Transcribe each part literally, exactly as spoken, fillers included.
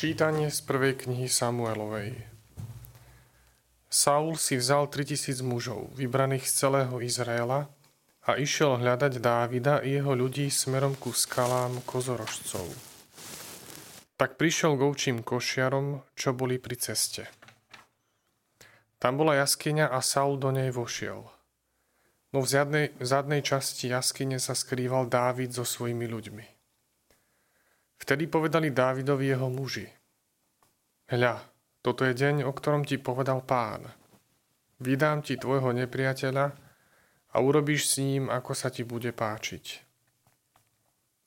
Čítanie z prvej knihy Samuelovej. Saul si vzal tritisíc mužov, vybraných z celého Izraela, a išiel hľadať Dávida i jeho ľudí smerom ku skalám kozorožcov. Tak prišiel k ovčím košiarom, čo boli pri ceste. Tam bola jaskyňa a Saul do nej vošiel. No v zadnej, v zadnej časti jaskyne sa skrýval Dávid so svojimi ľuďmi. Vtedy povedali Dávidovi jeho muži: Hľa, toto je deň, o ktorom ti povedal Pán. Vydám ti tvojho nepriateľa a urobíš s ním, ako sa ti bude páčiť.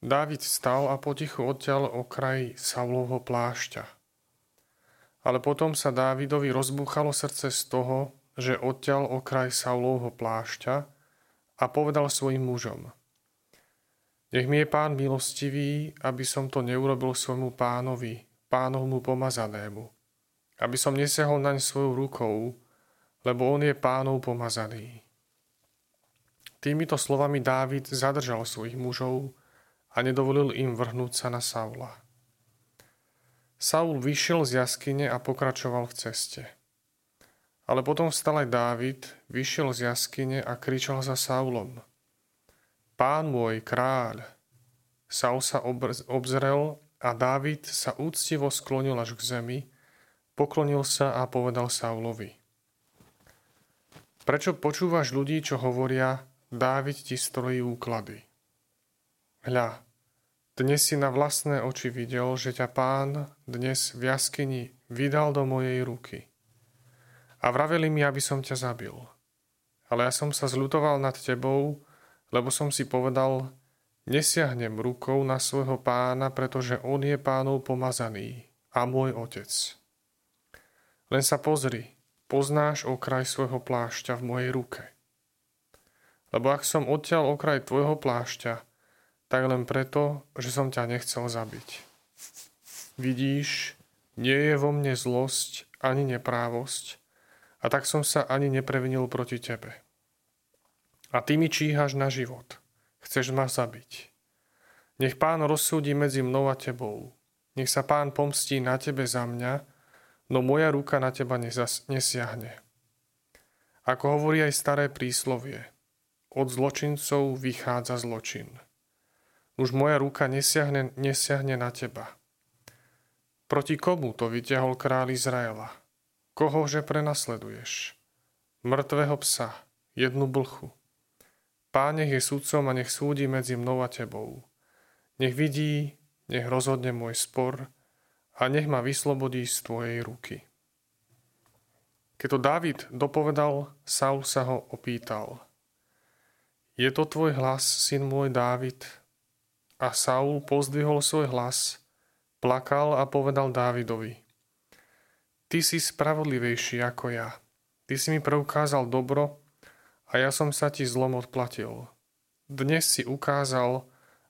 Dávid vstal a potichu odtiaľ okraj Saulovho plášťa. Ale potom sa Dávidovi rozbúchalo srdce z toho, že odtiaľ okraj Saulovho plášťa, a povedal svojim mužom: Nech mi je Pán milostivý, aby som to neurobil svojmu pánovi, pánovmu pomazanému, aby som nesehol naň svojou rukou, lebo on je pánov pomazaný. Týmito slovami Dávid zadržal svojich mužov a nedovolil im vrhnúť sa na Saula. Saul vyšiel z jaskyne a pokračoval v ceste. Ale potom vstal aj Dávid, vyšiel z jaskyne a kričal za Saulom: Pán môj, kráľ! Saul sa obzrel a Dávid sa úctivo sklonil až k zemi, poklonil sa a povedal Saulovi: Prečo počúvaš ľudí, čo hovoria, Dávid ti strojí úklady? Hľa, dnes si na vlastné oči videl, že ťa Pán dnes v jaskyni vydal do mojej ruky. A vraveli mi, aby som ťa zabil. Ale ja som sa zľutoval nad tebou, lebo som si povedal, nesiahnem rukou na svojho pána, pretože on je pánov pomazaný a môj otec. Len sa pozri, poznáš okraj svojho plášťa v mojej ruke. Lebo ak som odtiaľ okraj tvojho plášťa, tak len preto, že som ťa nechcel zabiť. Vidíš, nie je vo mne zlosť ani neprávosť, a tak som sa ani neprevinil proti tebe. A ty mi číhaš na život. Chceš ma zabiť. Nech Pán rozsúdi medzi mnou a tebou. Nech sa Pán pomstí na tebe za mňa, no moja ruka na teba nezas- nesiahne. Ako hovorí aj staré príslovie, od zločincov vychádza zločin. Už moja ruka nesiahne, nesiahne na teba. Proti komu to vyťahol kráľ Izraela? Kohože prenasleduješ? Mŕtvého psa, jednu blchu. Pán nech je sudcom a nech súdi medzi mnou a tebou. Nech vidí, nech rozhodne môj spor a nech ma vyslobodí z tvojej ruky. Keď to Dávid dopovedal, Saul sa ho opýtal: Je to tvoj hlas, syn môj Dávid? A Saul pozdvihol svoj hlas, plakal a povedal Dávidovi: Ty si spravodlivejší ako ja. Ty si mi preukázal dobro a ja som sa ti zlom odplatil. Dnes si ukázal,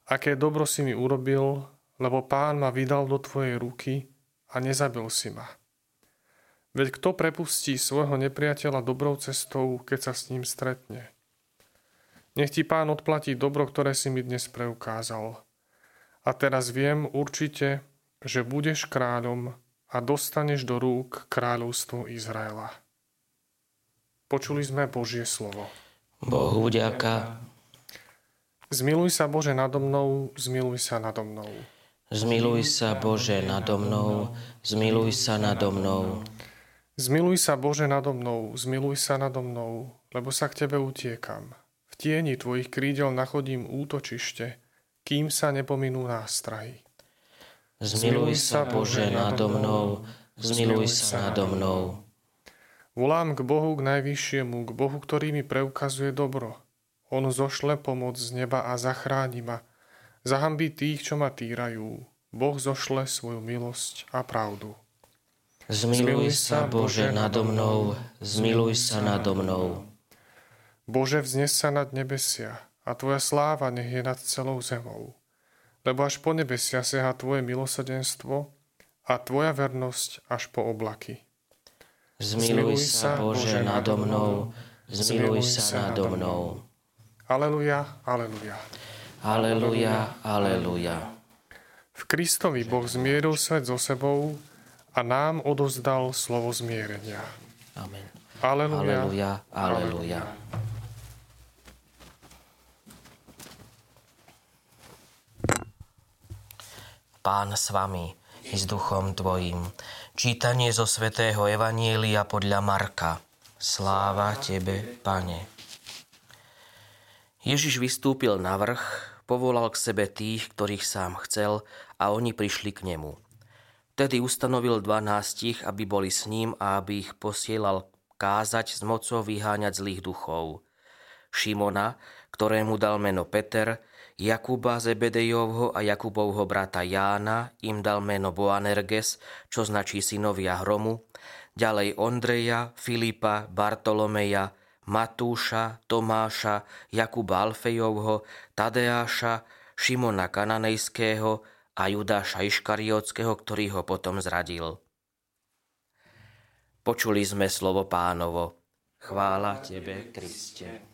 aké dobro si mi urobil, lebo Pán ma vydal do tvojej ruky a nezabil si ma. Veď kto prepustí svojho nepriateľa dobrou cestou, keď sa s ním stretne? Nech ti Pán odplatí dobro, ktoré si mi dnes preukázal. A teraz viem určite, že budeš kráľom a dostaneš do rúk kráľovstvo Izraela. Počuli sme Božie slovo. Bohu vďaka. Zmiluj sa, Bože, nado mnou, zmiluj sa nado mnou. Zmiluj sa, Bože, nado mnou, zmiluj sa nado mnou. Zmiluj sa, Bože, nado mnou, zmiluj sa nado mnou, lebo sa k tebe utiekam. V tieni tvojich krídel nachodím útočište, kým sa nepominú nástrahy. Zmiluj sa, Bože, nado mnou, zmiluj sa nado mnou. Volám k Bohu, k najvyššiemu, k Bohu, ktorý mi preukazuje dobro. On zošle pomoc z neba a zachráni ma. Zahambí tých, čo ma týrajú. Boh zošle svoju milosť a pravdu. Zmiluj sa, Bože, nado mnou, zmiluj sa nado mnou. Bože, vznes sa nad nebesia a tvoja sláva nech je nad celou zemou. Lebo až po nebesia siaha tvoje milosrdenstvo a tvoja vernosť až po oblaky. Zmiluj sa, Bože, nado mnou, zmiluj sa nado mnou. Aleluja, aleluja. Aleluja, aleluja. V Kristovi Boh zmieril svet so sebou a nám odozdal slovo zmierenia. Amen. Aleluja. Aleluja. Aleluja. Pán s vami i s duchom tvojim. Čítanie zo svätého Evanielia podľa Marka. Sláva tebe, Pane. Ježiš vystúpil na vrch, povolal k sebe tých, ktorých sám chcel, a oni prišli k nemu. Tedy ustanovil dvanástich, aby boli s ním a aby ich posielal kázať s mocou vyháňať zlých duchov. Šimona, ktorému dal meno Peter, Jakuba Zebedejovho a Jakubovho brata Jána im dal meno Boanerges, čo značí synovia hromu, ďalej Ondreja, Filipa, Bartolomeja, Matúša, Tomáša, Jakuba Alfejovho, Tadeáša, Šimona Kananejského a Judáša Iškariotského, ktorý ho potom zradil. Počuli sme slovo Pánovo. Chvála tebe, Kriste.